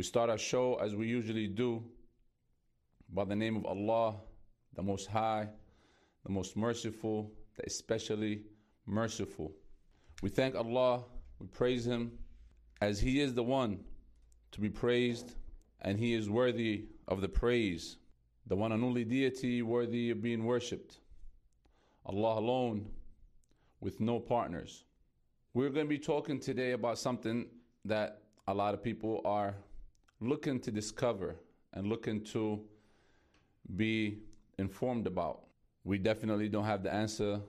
We start our show as we usually do by the name of Allah, the Most High, the Most Merciful, the Especially Merciful. We thank Allah, we praise Him, as He is the one to be praised, and He is worthy of the praise, the one and only deity worthy of being worshipped. Allah alone, with no partners. We're going to be talking today about something that a lot of people are looking to discover and looking to be informed about. We definitely don't have the answer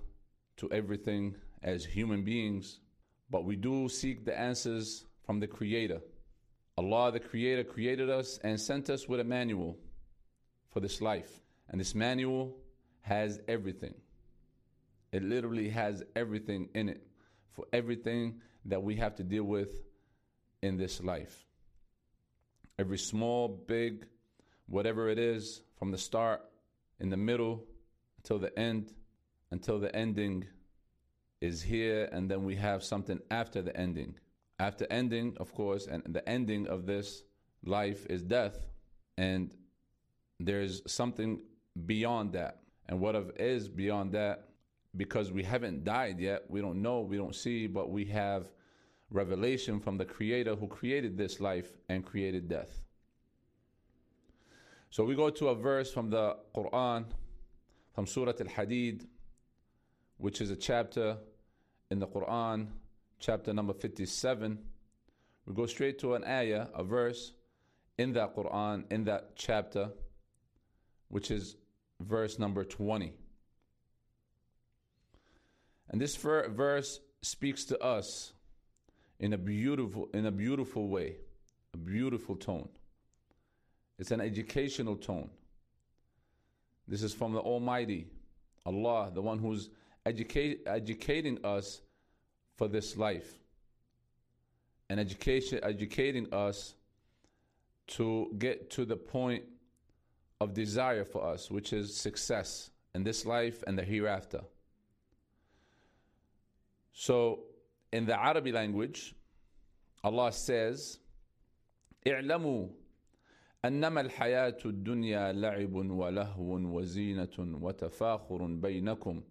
to everything as human beings, but we do seek the answers from the Creator. Allah, the Creator, created us and sent us with a manual for this life. And this manual has everything. It literally has everything in it for everything that we have to deal with in this life. Every small, big, whatever it is, from the start, in the middle, until the end, until the ending is here, and then we have something after the ending. After ending, of course, and the ending of this life is death, and there's something beyond that. And whatever is beyond that, because we haven't died yet, we don't know, we don't see, but we have revelation from the Creator who created this life and created death. So we go to a verse from the Quran, from Surah Al-Hadid, which is a chapter in the Quran, chapter number 57. We go straight to an ayah, a verse in that Quran, in that chapter, which is verse number 20. And this verse speaks to us in a beautiful way, a beautiful tone. It's an educational tone. This is from the Almighty, Allah, the one who's educating us for this life, and educating us to get to the point of desire for us, which is success in this life and the hereafter. So, in the Arabic language, Allah says, اعلموا أنما الحياة الدنيا لعب ولهو وزينة وتفاخر بينكم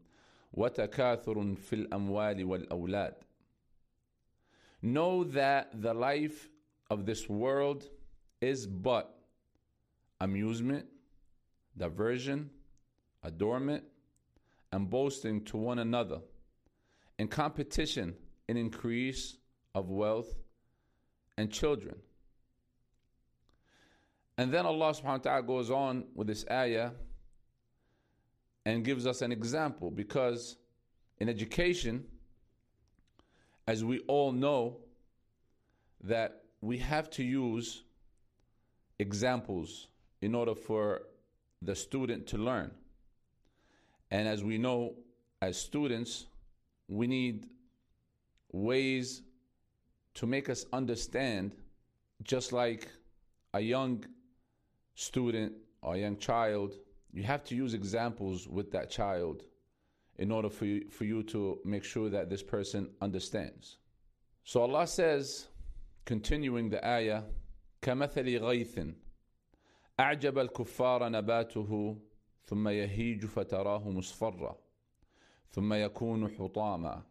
وتكاثر في الأموال والأولاد. Know that the life of this world is but amusement, diversion, adornment, and boasting to one another, and competition and increase of wealth and children. And then Allah subhanahu wa ta'ala goes on with this ayah and gives us an example, because in education, as we all know, that we have to use examples in order for the student to learn. And as we know, as students, we need ways to make us understand, just like a young student or a young child. You have to use examples with that child in order for you to make sure that this person understands. So Allah says, continuing the ayah, كَمَثَلِ غَيْثٍ أَعْجَبَ الْكُفَّارَ نَبَاتُهُ ثُمَّ يَهِيجُ فَتَرَاهُ مُصْفَرًّا ثُمَّ يَكُونُ حُطَامًا.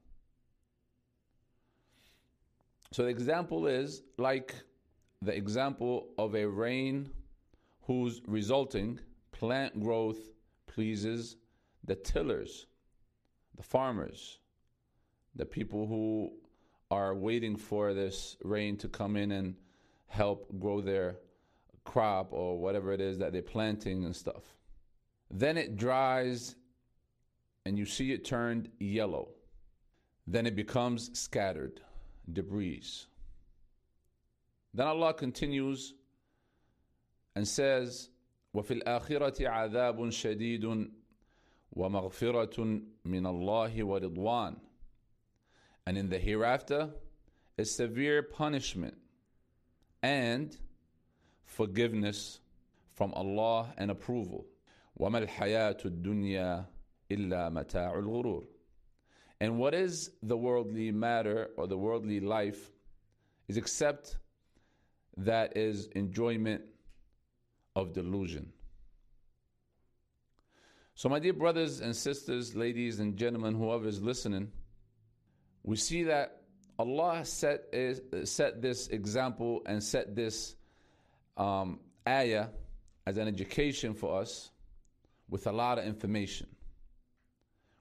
So the example is like the example of a rain whose resulting plant growth pleases the tillers, the farmers, the people who are waiting for this rain to come in and help grow their crop or whatever it is that they're planting and stuff. Then it dries and you see it turned yellow. Then it becomes scattered debris. Then Allah continues and says, وَفِي الْآخِرَةِ عَذَابٌ شَدِيدٌ وَمَغْفِرَةٌ مِنَ اللَّهِ وَرِضْوَانٌ. And in the hereafter is severe punishment and forgiveness from Allah and approval. وَمَا الْحَيَاةُ الدُّنْيَا إِلَّا مَتَاعُ الْغُرُورِ. And what is the worldly matter or the worldly life is except that is enjoyment of delusion. So my dear brothers and sisters, ladies and gentlemen, whoever is listening, we see that Allah set this example and set this ayah as an education for us with a lot of information.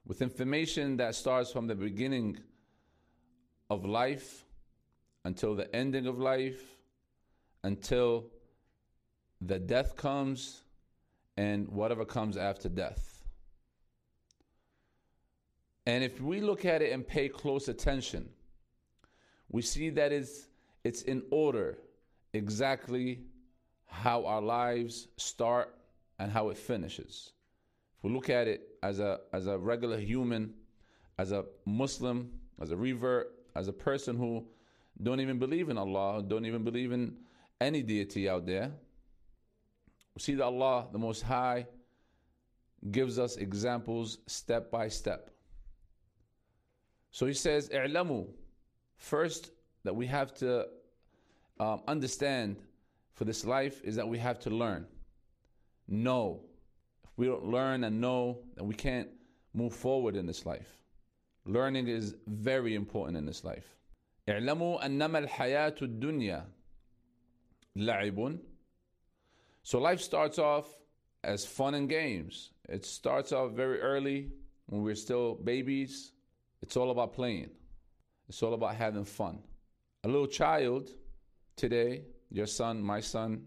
With information that starts from the beginning of life until the ending of life, until the death comes and whatever comes after death. And if we look at it and pay close attention, we see that it's in order exactly how our lives start and how it finishes. If we look at it as a regular human, as a Muslim, as a revert, as a person who don't even believe in Allah, don't even believe in any deity out there, we see that Allah, the Most High, gives us examples step by step. So he says, "I'lamu," first that we have to understand for this life is that we have to learn. Know. If we don't learn and know, then we can't move forward in this life. Learning is very important in this life. اعلموا أنما الحياة الدنيا لعب. So life starts off as fun and games. It starts off very early when we're still babies. It's all about playing. It's all about having fun. A little child today, your son,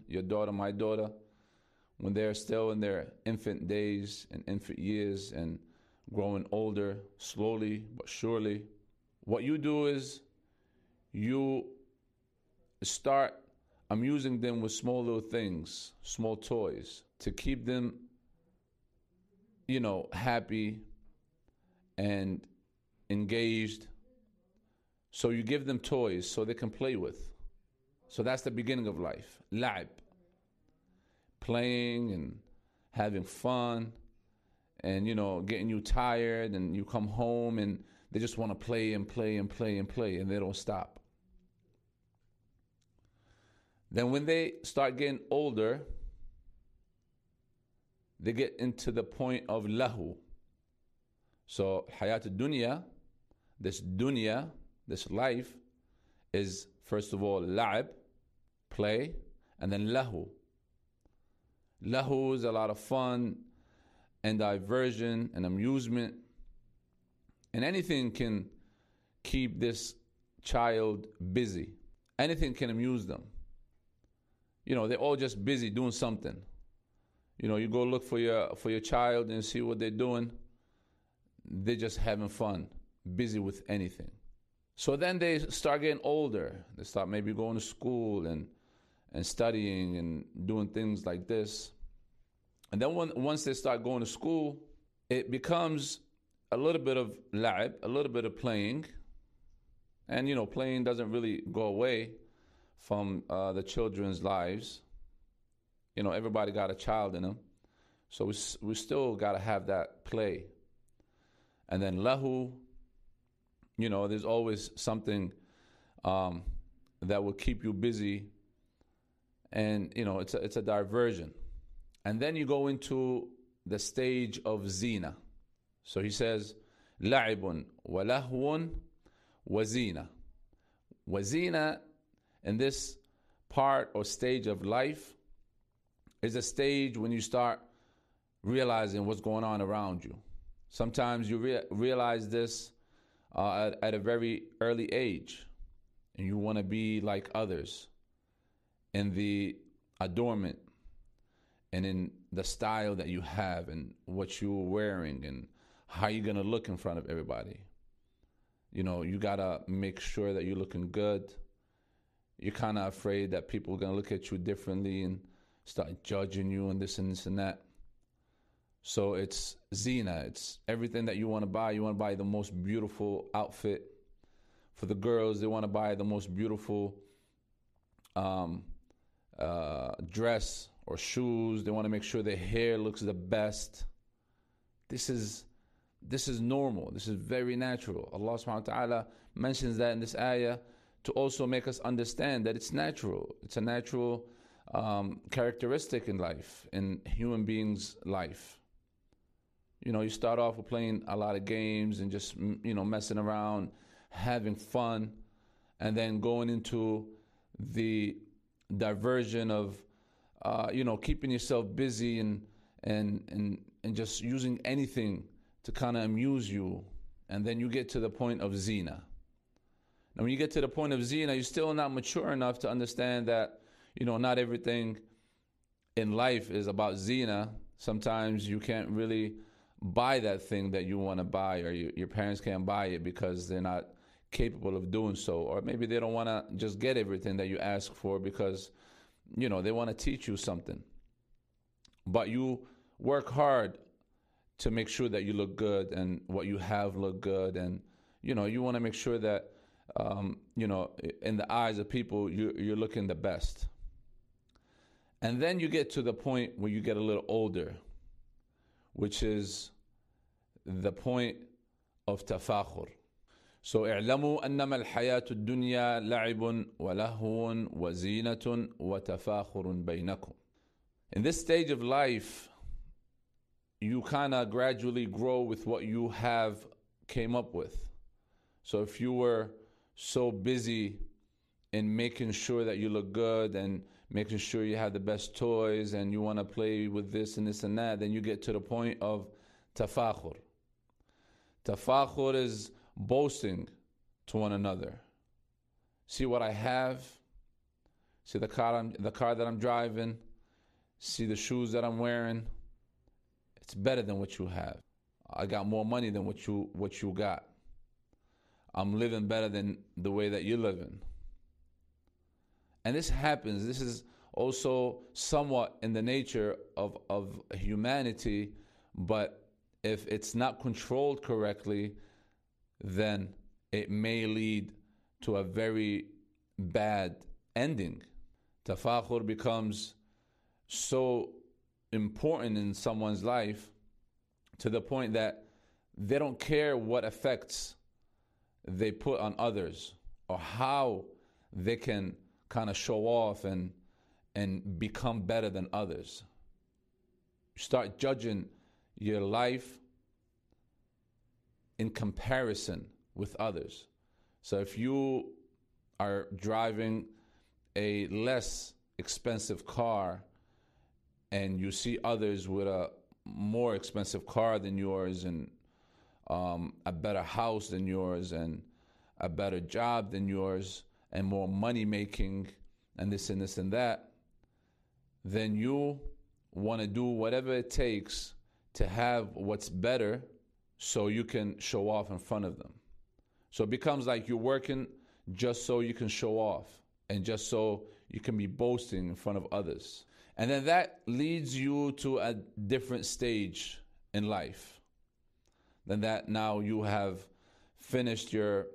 your daughter, my daughter, when they're still in their infant days and infant years and growing older, slowly but surely, what you do is you start amusing them with small little things, small toys, to keep them, happy and engaged. So you give them toys so they can play with. So that's the beginning of life. La'ib. Playing and having fun and, getting you tired, and you come home and they just want to play and play and play and play, and they don't stop. Then when they start getting older, they get into the point of lahu. So hayat dunya, this dunya, this life, is first of all la'ib, play, and then lahu. Lahu is a lot of fun and diversion and amusement, and anything can keep this child busy. Anything can amuse them. They're all just busy doing something. You go look for your child and see what they're doing. They're just having fun, busy with anything. So then they start getting older. They start maybe going to school and studying and doing things like this. And then once they start going to school, it becomes a little bit of la'ib, a little bit of playing. And, playing doesn't really go away from the children's lives. Everybody got a child in them. So we still got to have that play. And then lahu, there's always something that will keep you busy, and it's a diversion. And then you go into the stage of zina. So he says, "La'ibun wa lahwun wa zina." Wa zina, in this part or stage of life, is a stage when you start realizing what's going on around you. Sometimes you realize this at a very early age, and you want to be like others in the adornment and in the style that you have and what you're wearing and how you're going to look in front of everybody. You got to make sure that you're looking good. You're kind of afraid that people are going to look at you differently and start judging you and this and this and that. So it's zina. It's everything that you want to buy. You want to buy the most beautiful outfit. For the girls, they want to buy the most beautiful dress or shoes. They want to make sure their hair looks the best. This is normal. This is very natural. Allah subhanahu wa ta'ala mentions that in this ayah to also make us understand that it's natural. It's a natural characteristic in life, in human beings' life. You know, you start off with playing a lot of games and just, you know, messing around, having fun, and then going into the diversion of, you know, keeping yourself busy and just using anything to kind of amuse you. And then you get to the point of zina. Now, when you get to the point of zina, you're still not mature enough to understand that, you know, not everything in life is about zina. Sometimes you can't really buy that thing that you want to buy, or your parents can't buy it because they're not capable of doing so. Or maybe they don't want to just get everything that you ask for because, you know, they want to teach you something. But you work hard to make sure that you look good and what you have look good. And, you know, you want to make sure that, you know, in the eyes of people, you're looking the best. And then you get to the point where you get a little older, which is the point of tafakhur. So, اعلموا أنما الحياة الدنيا لعب ولهو وزينة وتفاخر بينكم. In this stage of life, you kind of gradually grow with what you have came up with. So if you were so busy in making sure that you look good and making sure you have the best toys and you want to play with this and this and that, then you get to the point of tafakhur. Tafakhur is boasting to one another. See what I have. See the car that I'm driving. See the shoes that I'm wearing. It's better than what you have. I got more money than what you got. I'm living better than the way that you're living. And this happens. This is also somewhat in the nature of humanity, but if it's not controlled correctly, then it may lead to a very bad ending. Tafakhur becomes so important in someone's life to the point that they don't care what effects they put on others or how they can kind of show off and become better than others. You start judging your life in comparison with others. So if you are driving a less expensive car and you see others with a more expensive car than yours and a better house than yours and a better job than yours and more money making and this and this and that, then you want to do whatever it takes to have what's better so you can show off in front of them. So it becomes like you're working just so you can show off and just so you can be boasting in front of others. And then that leads you to a different stage in life. Then that now you have finished your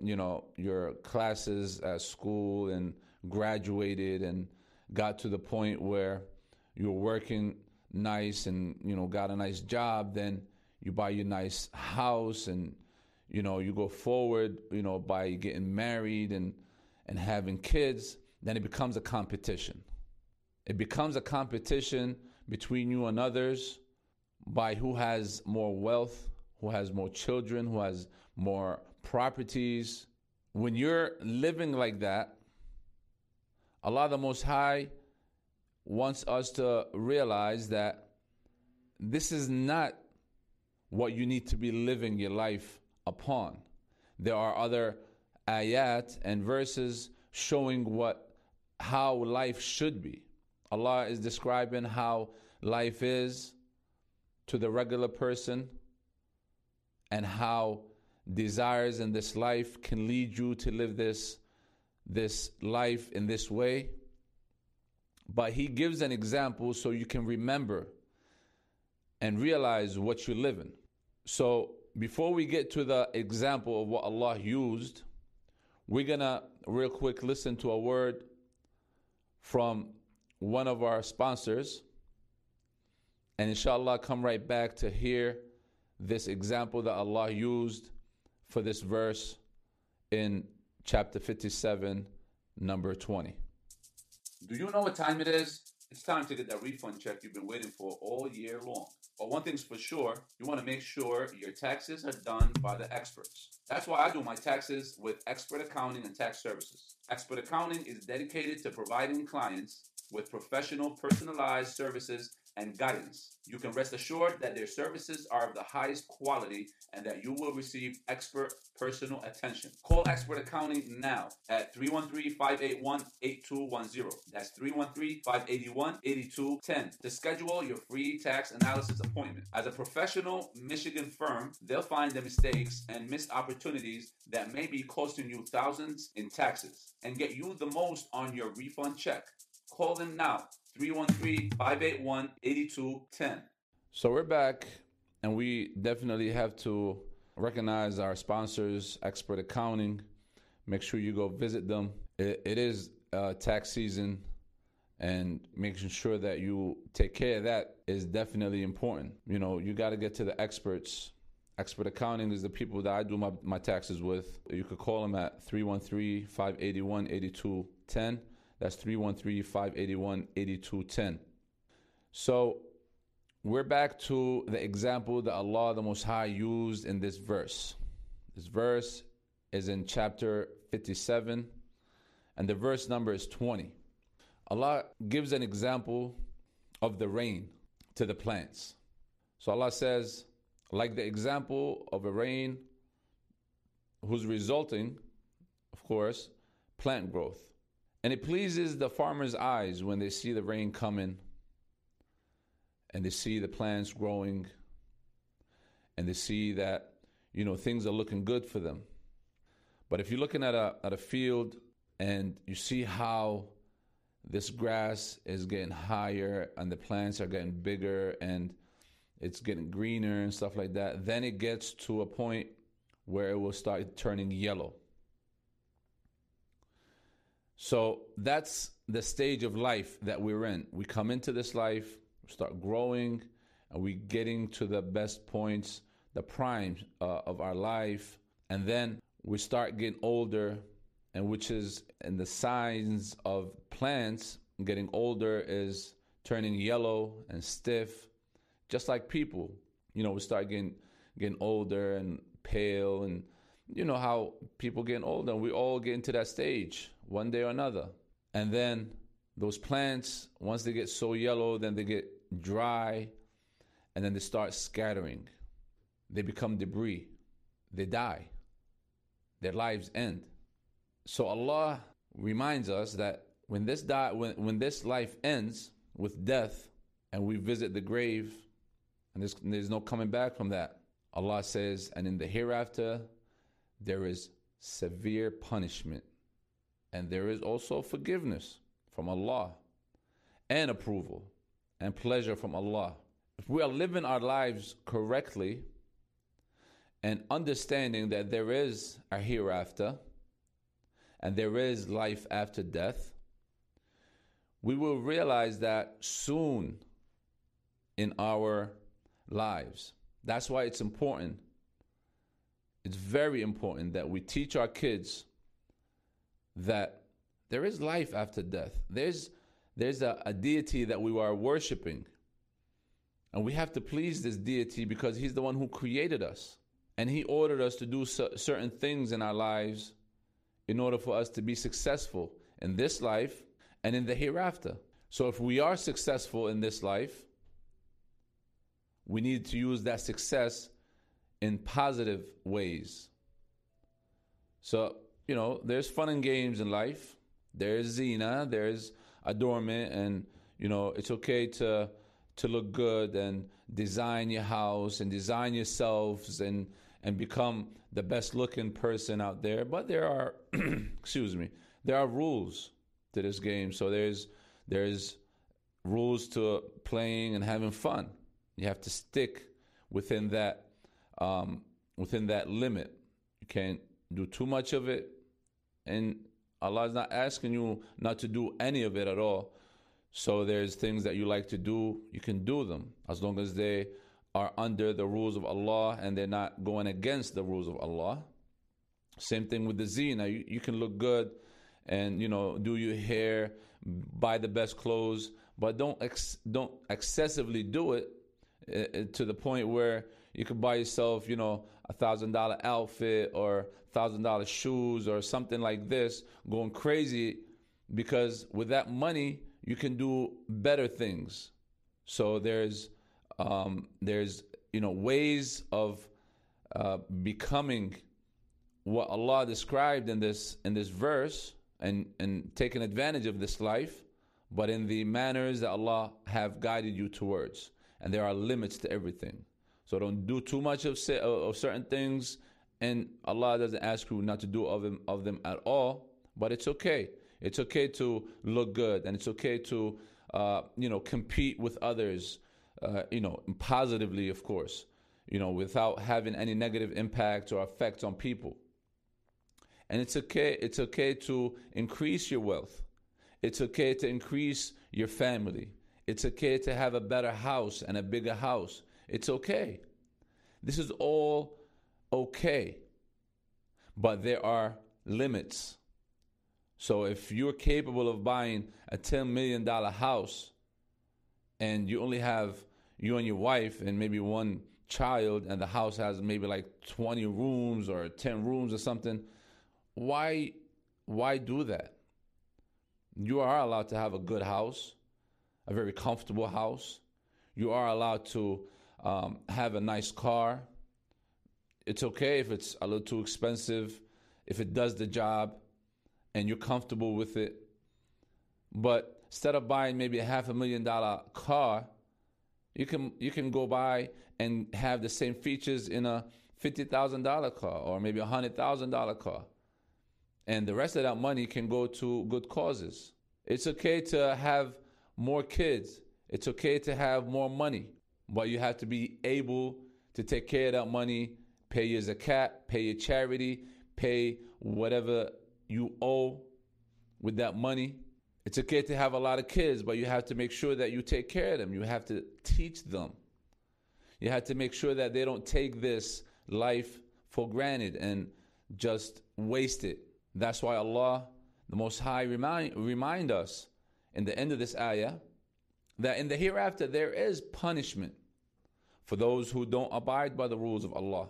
classes at school and graduated and got to the point where you're working nice and, you know, got a nice job. Then you buy your nice house and, you know, you go forward, you know, by getting married and having kids. Then it becomes a competition. It becomes a competition between you and others by who has more wealth, who has more children, who has more properties. When you're living like that, Allah the Most High wants us to realize that this is not what you need to be living your life upon. There are other ayat and verses showing how life should be. Allah is describing how life is to the regular person and how desires in this life can lead you to live this life in this way. But He gives an example so you can remember and realize what you're living. So before we get to the example of what Allah used, we're going to real quick listen to a word from one of our sponsors, and inshallah come right back to hear this example that Allah used for this verse in chapter 57 number 20. Do you know what time it is? It's time to get that refund check you've been waiting for all year long. But one thing's for sure, you want to make sure your taxes are done by the experts. That's why I do my taxes with Expert Accounting and Tax Services. Expert Accounting is dedicated to providing clients with professional, personalized services and guidance. You can rest assured that their services are of the highest quality and that you will receive expert personal attention. Call Expert Accounting now at 313-581-8210. That's 313-581-8210 to schedule your free tax analysis appointment. As a professional Michigan firm, they'll find the mistakes and missed opportunities that may be costing you thousands in taxes and get you the most on your refund check. Call them now, 313-581-8210. So we're back, and we definitely have to recognize our sponsors, Expert Accounting. Make sure you go visit them. It is tax season, and making sure that you take care of that is definitely important. You know, you got to get to the experts. Expert Accounting is the people that I do my taxes with. You could call them at 313-581-8210. That's 313-581-8210. So we're back to the example that Allah, the Most High, used in this verse. This verse is in chapter 57, and the verse number is 20. Allah gives an example of the rain to the plants. So Allah says, like the example of a rain whose resulting, of course, plant growth. And it pleases the farmer's eyes when they see the rain coming and they see the plants growing and they see that, you know, things are looking good for them. But if you're looking at a field and you see how this grass is getting higher and the plants are getting bigger and it's getting greener and stuff like that, then it gets to a point where it will start turning yellow. So that's the stage of life that we're in. We come into this life, we start growing, and we're getting to the best points, the prime of our life. And then we start getting older, and which is in the signs of plants getting older is turning yellow and stiff, just like people. You know, we start getting older and pale, and you know how people getting older, we all get into that stage one day or another. And then those plants, once they get so yellow, then they get dry, and then they start scattering. They become debris. They die. Their lives end. So Allah reminds us that when this life ends with death and we visit the grave, and there's no coming back from that, Allah says, and in the hereafter, there is severe punishment, and there is also forgiveness from Allah and approval and pleasure from Allah. If we are living our lives correctly and understanding that there is a hereafter and there is life after death, we will realize that soon in our lives. That's why it's important. It's very important that we teach our kids that there is life after death. There's a deity that we are worshiping. And we have to please this deity because he's the one who created us. And he ordered us to do certain things in our lives in order for us to be successful in this life and in the hereafter. So if we are successful in this life, we need to use that success in positive ways. So, you know, there's fun and games in life. There's zina, there's adornment, and, you know, it's okay to look good and design your house and design yourselves and become the best looking person out there. But there are, there are rules to this game. So there's rules to playing and having fun. You have to stick within that limit. You can't do too much of it, and Allah is not asking you not to do any of it at all. So there's things that you like to do, you can do them as long as they are under the rules of Allah and they're not going against the rules of Allah. Same thing with the zina. You can look good and, you know, do your hair, buy the best clothes, but don't excessively do it to the point where you could buy yourself, you know, $1,000 outfit or $1,000 shoes or something like this, going crazy, because with that money you can do better things. So there's you know, ways of becoming what Allah described in this verse, and taking advantage of this life, but in the manners that Allah have guided you towards. And there are limits to everything. So don't do too much of certain things, and Allah doesn't ask you not to do of them at all. But it's okay. It's okay to look good, and it's okay to you know, compete with others, you know, positively, of course, you know, without having any negative impact or effect on people. And it's okay to increase your wealth. It's okay to increase your family. It's okay to have a better house and a bigger house. It's okay. This is all okay. But there are limits. So if you're capable of buying a $10 million house, and you only have you and your wife and maybe one child, and the house has maybe like 20 rooms or 10 rooms or something, why do that? You are allowed to have a good house, a very comfortable house. You are allowed to have a nice car. It's okay if it's a little too expensive, if it does the job and you're comfortable with it. But instead of buying maybe a $500,000 car, you can go buy and have the same features in a $50,000 car, or maybe a $100,000 car. And the rest of that money can go to good causes. It's okay to have more kids. It's okay to have more money. But you have to be able to take care of that money, pay your zakat, pay your charity, pay whatever you owe with that money. It's okay to have a lot of kids, but you have to make sure that you take care of them. You have to teach them. You have to make sure that they don't take this life for granted and just waste it. That's why Allah, the Most High, remind us in the end of this ayah that in the hereafter there is punishment for those who don't abide by the rules of Allah,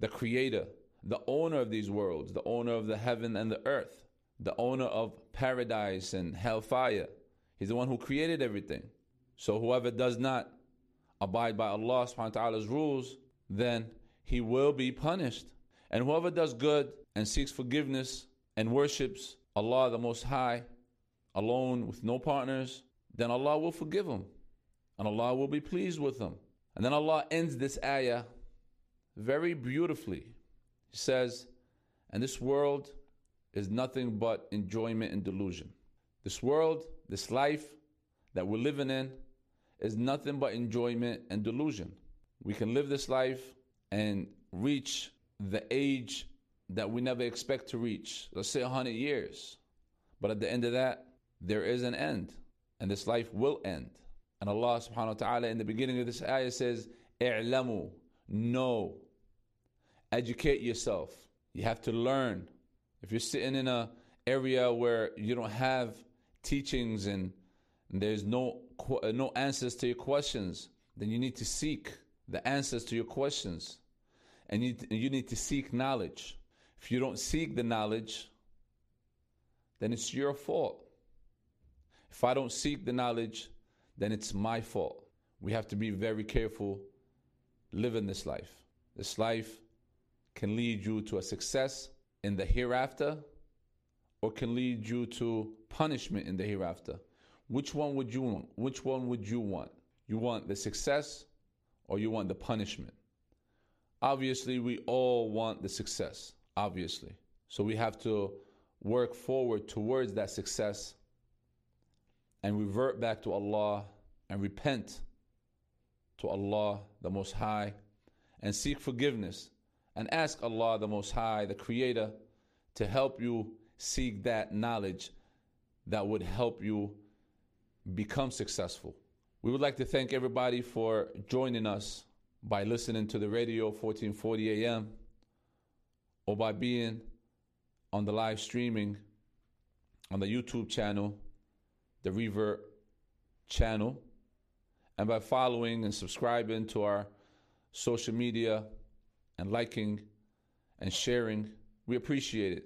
the Creator, the owner of these worlds, the owner of the heaven and the earth, the owner of paradise and hellfire. He's the one who created everything. So whoever does not abide by Allah subhanahu wa ta'ala's rules, then he will be punished. And whoever does good and seeks forgiveness and worships Allah the Most High alone with no partners, then Allah will forgive him, and Allah will be pleased with him. And then Allah ends this ayah very beautifully. He says, and this world is nothing but enjoyment and delusion. This world, this life that we're living in, is nothing but enjoyment and delusion. We can live this life and reach the age that we never expect to reach. Let's say 100 years. But at the end of that, there is an end. And this life will end. And Allah subhanahu wa ta'ala in the beginning of this ayah says, "I'lamu," know. Educate yourself. You have to learn. If you're sitting in an area where you don't have teachings and there's no answers to your questions, then you need to seek the answers to your questions. And you need to seek knowledge. If you don't seek the knowledge, then it's your fault. If I don't seek the knowledge, then it's my fault. We have to be very careful living this life. This life can lead you to a success in the hereafter, or can lead you to punishment in the hereafter. Which one would you want? Which one would you want? You want the success, or you want the punishment? Obviously, we all want the success, obviously. So we have to work forward towards that success and revert back to Allah and repent to Allah, the Most High, and seek forgiveness and ask Allah, the Most High, the Creator, to help you seek that knowledge that would help you become successful. We would like to thank everybody for joining us by listening to the radio 1440 AM, or by being on the live streaming on the YouTube channel, the Revert channel, and by following and subscribing to our social media and liking and sharing. We appreciate it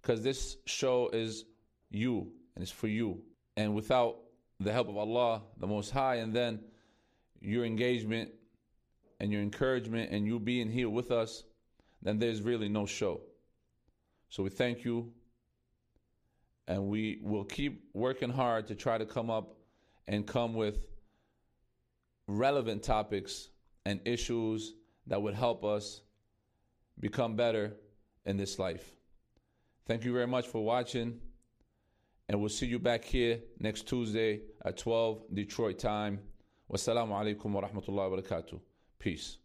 because this show is you and it's for you. And without the help of Allah, the Most High, and then your engagement and your encouragement and you being here with us, then there's really no show. So we thank you, and we will keep working hard to try to come up and come with relevant topics and issues that would help us become better in this life. Thank you very much for watching, and we'll see you back here next Tuesday at 12 Detroit time. Wassalamu alaikum wa rahmatullahi wa barakatuh. Peace.